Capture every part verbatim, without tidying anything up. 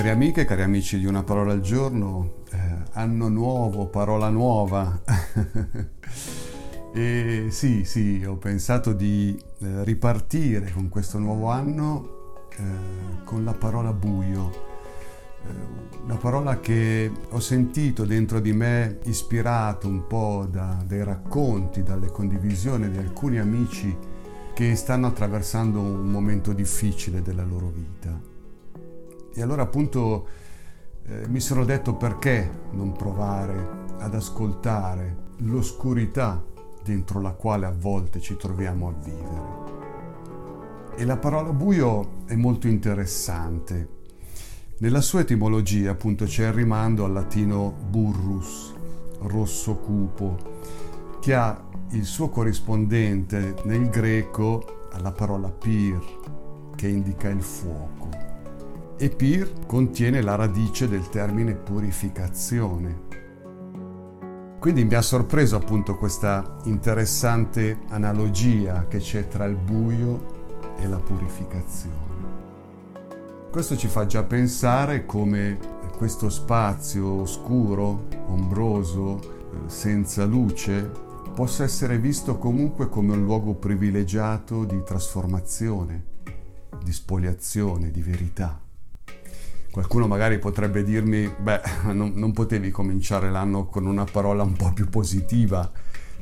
Cari amiche, cari amici di Una Parola al Giorno, eh, anno nuovo, parola nuova. E sì, sì, ho pensato di eh, ripartire con questo nuovo anno eh, con la parola buio, eh, una parola che ho sentito dentro di me, ispirato un po' da, dai racconti, dalle condivisioni di alcuni amici che stanno attraversando un momento difficile della loro vita. E allora appunto eh, mi sono detto, perché non provare ad ascoltare l'oscurità dentro la quale a volte ci troviamo a vivere. E la parola buio è molto interessante. Nella sua etimologia appunto c'è il rimando al latino burrus, rosso cupo, che ha il suo corrispondente nel greco alla parola pir, che indica il fuoco. E pir contiene la radice del termine purificazione. Quindi mi ha sorpreso appunto questa interessante analogia che c'è tra il buio e la purificazione. Questo ci fa già pensare come questo spazio oscuro, ombroso, senza luce, possa essere visto comunque come un luogo privilegiato di trasformazione, di spoliazione, di verità. Qualcuno magari potrebbe dirmi, beh, non, non potevi cominciare l'anno con una parola un po' più positiva,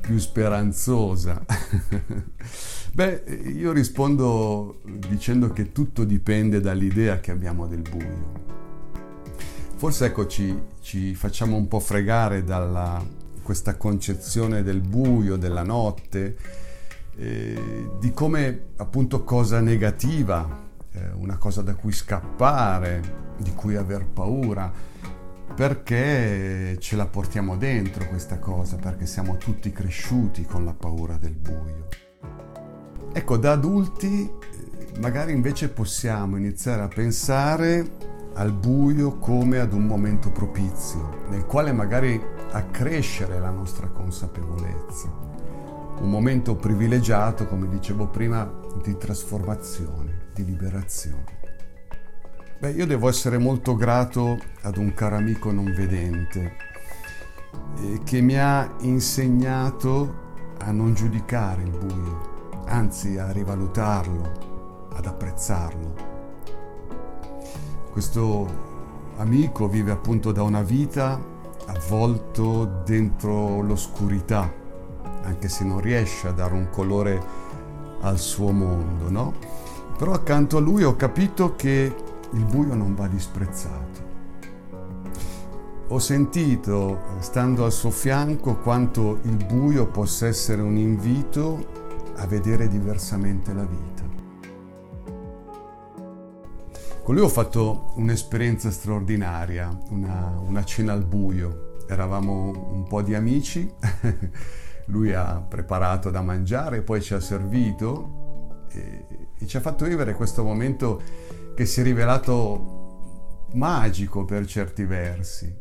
più speranzosa. Beh, io rispondo dicendo che tutto dipende dall'idea che abbiamo del buio. Forse ecco ci, ci facciamo un po' fregare dalla questa concezione del buio, della notte, eh, di come appunto cosa negativa, una cosa da cui scappare, di cui aver paura, perché ce la portiamo dentro questa cosa, perché siamo tutti cresciuti con la paura del buio. Ecco, da adulti magari invece possiamo iniziare a pensare al buio come ad un momento propizio, nel quale magari accrescere la nostra consapevolezza, un momento privilegiato, come dicevo prima, di trasformazione, di liberazione. Beh, io devo essere molto grato ad un caro amico non vedente eh, che mi ha insegnato a non giudicare il buio, anzi a rivalutarlo, ad apprezzarlo. Questo amico vive appunto da una vita avvolto dentro l'oscurità, anche se non riesce a dare un colore al suo mondo, no? Però accanto a lui ho capito che il buio non va disprezzato. Ho sentito, stando al suo fianco, quanto il buio possa essere un invito a vedere diversamente la vita. Con lui ho fatto un'esperienza straordinaria, una, una cena al buio. Eravamo un po' di amici, lui ha preparato da mangiare, poi ci ha servito e ci ha fatto vivere questo momento che si è rivelato magico per certi versi.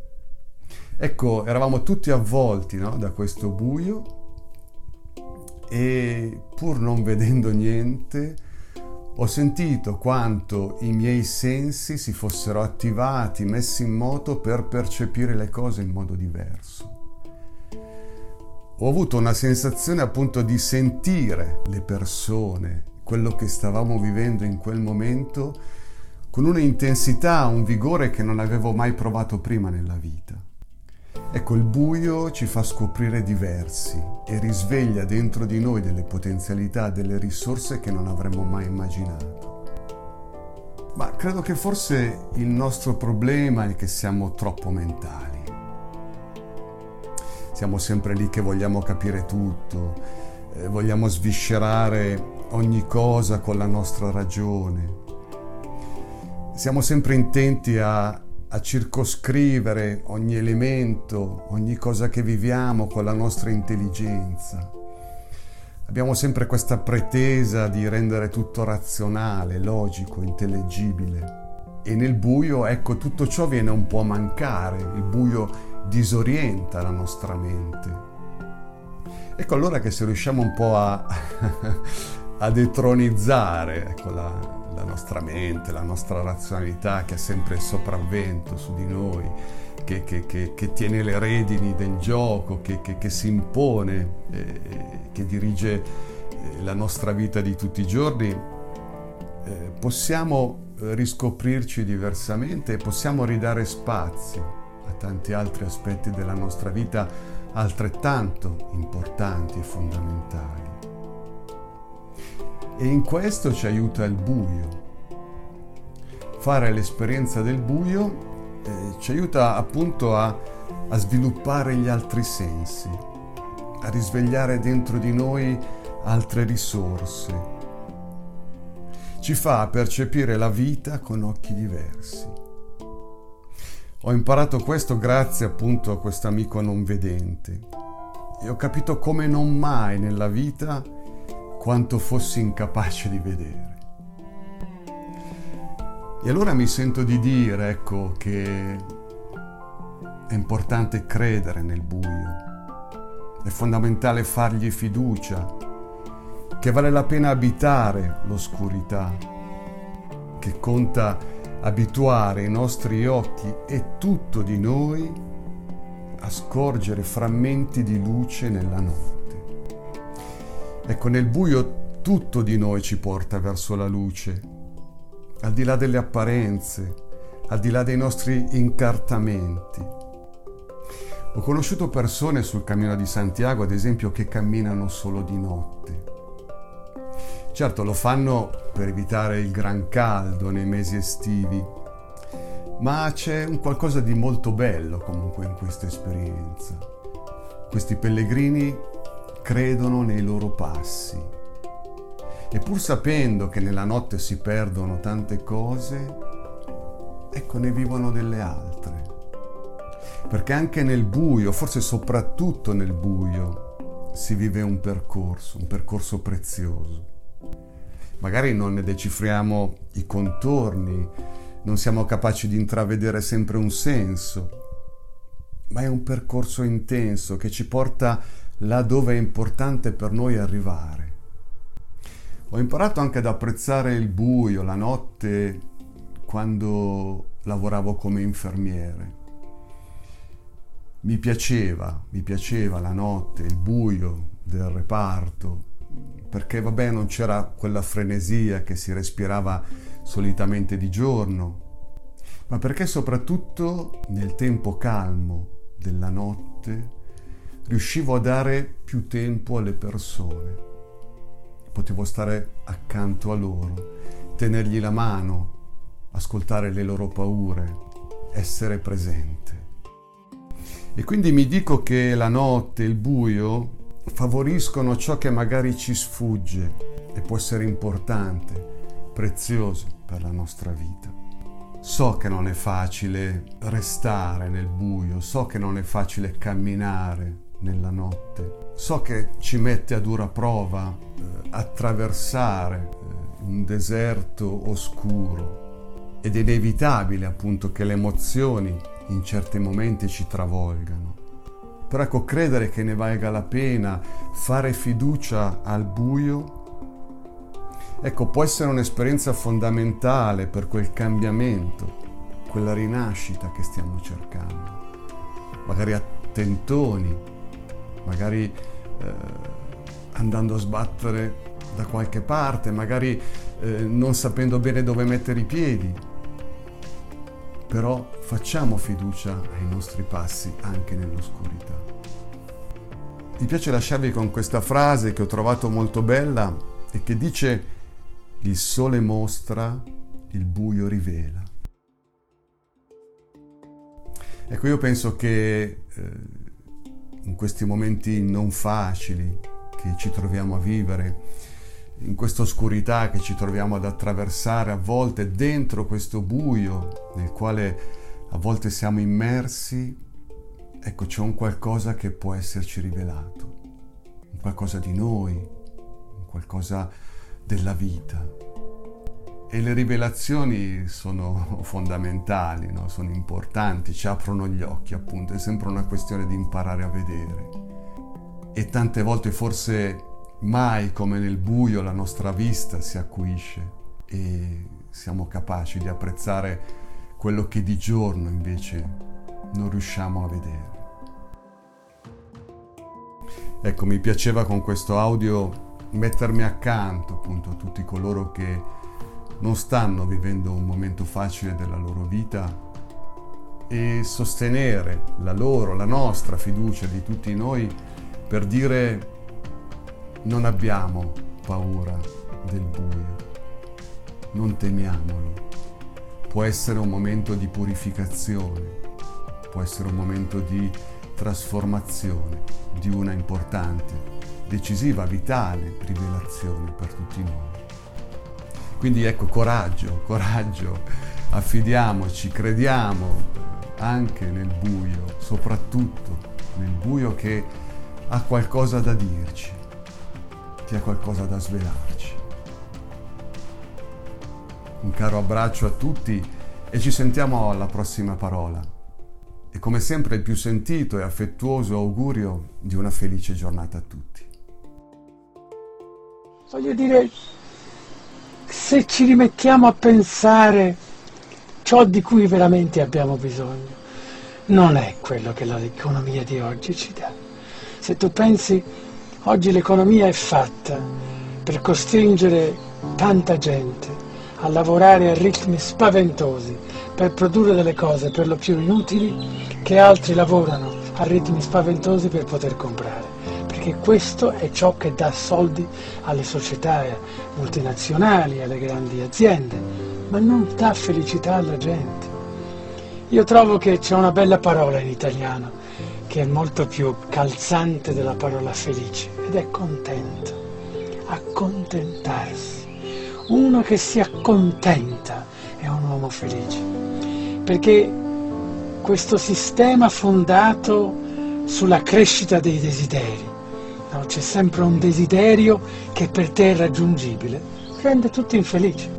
Ecco, eravamo tutti avvolti, no, da questo buio, e pur non vedendo niente ho sentito quanto i miei sensi si fossero attivati, messi in moto per percepire le cose in modo diverso. Ho avuto una sensazione appunto di sentire le persone, quello che stavamo vivendo in quel momento, con un'intensità, un vigore che non avevo mai provato prima nella vita. Ecco, il buio ci fa scoprire diversi e risveglia dentro di noi delle potenzialità, delle risorse che non avremmo mai immaginato. Ma credo che forse il nostro problema è che siamo troppo mentali. Siamo sempre lì che vogliamo capire tutto, eh, vogliamo sviscerare ogni cosa con la nostra ragione. Siamo sempre intenti a, a circoscrivere ogni elemento, ogni cosa che viviamo con la nostra intelligenza. Abbiamo sempre questa pretesa di rendere tutto razionale, logico, intellegibile. E nel buio, ecco, tutto ciò viene un po' a mancare. Il buio disorienta la nostra mente. Ecco allora che se riusciamo un po' a... a detronizzare ecco, la, la nostra mente, la nostra razionalità che ha sempre il sopravvento su di noi, che, che, che, che tiene le redini del gioco, che, che, che si impone, eh, che dirige la nostra vita di tutti i giorni, eh, possiamo riscoprirci diversamente e possiamo ridare spazio a tanti altri aspetti della nostra vita altrettanto importanti e fondamentali. E in questo ci aiuta il buio. Fare l'esperienza del buio eh, ci aiuta appunto a, a sviluppare gli altri sensi, a risvegliare dentro di noi altre risorse. Ci fa percepire la vita con occhi diversi. Ho imparato questo grazie appunto a questo amico non vedente e ho capito come non mai nella vita quanto fossi incapace di vedere. E allora mi sento di dire, ecco, che è importante credere nel buio, è fondamentale fargli fiducia, che vale la pena abitare l'oscurità, che conta abituare i nostri occhi e tutto di noi a scorgere frammenti di luce nella notte. Ecco, nel buio tutto di noi ci porta verso la luce, al di là delle apparenze, al di là dei nostri incartamenti. Ho conosciuto persone sul Cammino di Santiago, ad esempio, che camminano solo di notte. Certo, lo fanno per evitare il gran caldo nei mesi estivi, ma c'è un qualcosa di molto bello comunque in questa esperienza. Questi pellegrini credono nei loro passi e pur sapendo che nella notte si perdono tante cose, ecco, ne vivono delle altre, perché anche nel buio, forse soprattutto nel buio, si vive un percorso, un percorso prezioso. Magari non ne decifriamo i contorni, non siamo capaci di intravedere sempre un senso, ma è un percorso intenso che ci porta là dove è importante per noi arrivare. Ho imparato anche ad apprezzare il buio, la notte, quando lavoravo come infermiere. Mi piaceva, mi piaceva la notte, il buio del reparto, perché vabbè, non c'era quella frenesia che si respirava solitamente di giorno, ma perché soprattutto nel tempo calmo della notte riuscivo a dare più tempo alle persone, potevo stare accanto a loro, tenergli la mano, ascoltare le loro paure, essere presente. E quindi mi dico che la notte, il buio, favoriscono ciò che magari ci sfugge e può essere importante, prezioso per la nostra vita. So che non è facile restare nel buio, so che non è facile camminare nella notte. So che ci mette a dura prova eh, attraversare eh, un deserto oscuro ed è inevitabile appunto che le emozioni in certi momenti ci travolgano. Però ecco, credere che ne valga la pena, fare fiducia al buio, ecco, può essere un'esperienza fondamentale per quel cambiamento, quella rinascita che stiamo cercando. Magari a tentoni, magari eh, andando a sbattere da qualche parte, magari eh, non sapendo bene dove mettere i piedi. Però facciamo fiducia ai nostri passi anche nell'oscurità. Mi piace lasciarvi con questa frase che ho trovato molto bella e che dice: il sole mostra, il buio rivela. Ecco, io penso che eh, in questi momenti non facili che ci troviamo a vivere, in questa oscurità che ci troviamo ad attraversare a volte, dentro questo buio nel quale a volte siamo immersi, ecco, c'è un qualcosa che può esserci rivelato, un qualcosa di noi, un qualcosa della vita. E le rivelazioni sono fondamentali, no? Sono importanti, ci aprono gli occhi, appunto, è sempre una questione di imparare a vedere. E tante volte, forse mai come nel buio, la nostra vista si acuisce, e siamo capaci di apprezzare quello che di giorno invece non riusciamo a vedere. Ecco, mi piaceva con questo audio mettermi accanto appunto a tutti coloro che non stanno vivendo un momento facile della loro vita e sostenere la loro, la nostra fiducia di tutti noi per dire: non abbiamo paura del buio, non temiamolo. Può essere un momento di purificazione, può essere un momento di trasformazione, di una importante, decisiva, vitale rivelazione per tutti noi. Quindi ecco, coraggio, coraggio, affidiamoci, crediamo anche nel buio, soprattutto nel buio che ha qualcosa da dirci, che ha qualcosa da svelarci. Un caro abbraccio a tutti e ci sentiamo alla prossima parola. E come sempre il più sentito e affettuoso augurio di una felice giornata a tutti. Voglio dire, se ci rimettiamo a pensare ciò di cui veramente abbiamo bisogno, non è quello che l'economia di oggi ci dà. Se tu pensi, oggi l'economia è fatta per costringere tanta gente a lavorare a ritmi spaventosi per produrre delle cose per lo più inutili che altri lavorano a ritmi spaventosi per poter comprare, perché questo è ciò che dà soldi alle società multinazionali, alle grandi aziende, ma non dà felicità alla gente. Io trovo che c'è una bella parola in italiano che è molto più calzante della parola felice, ed è contento, accontentarsi. Uno che si accontenta è un uomo felice, perché questo sistema fondato sulla crescita dei desideri, no? C'è sempre un desiderio che per te è irraggiungibile, rende tutti infelici.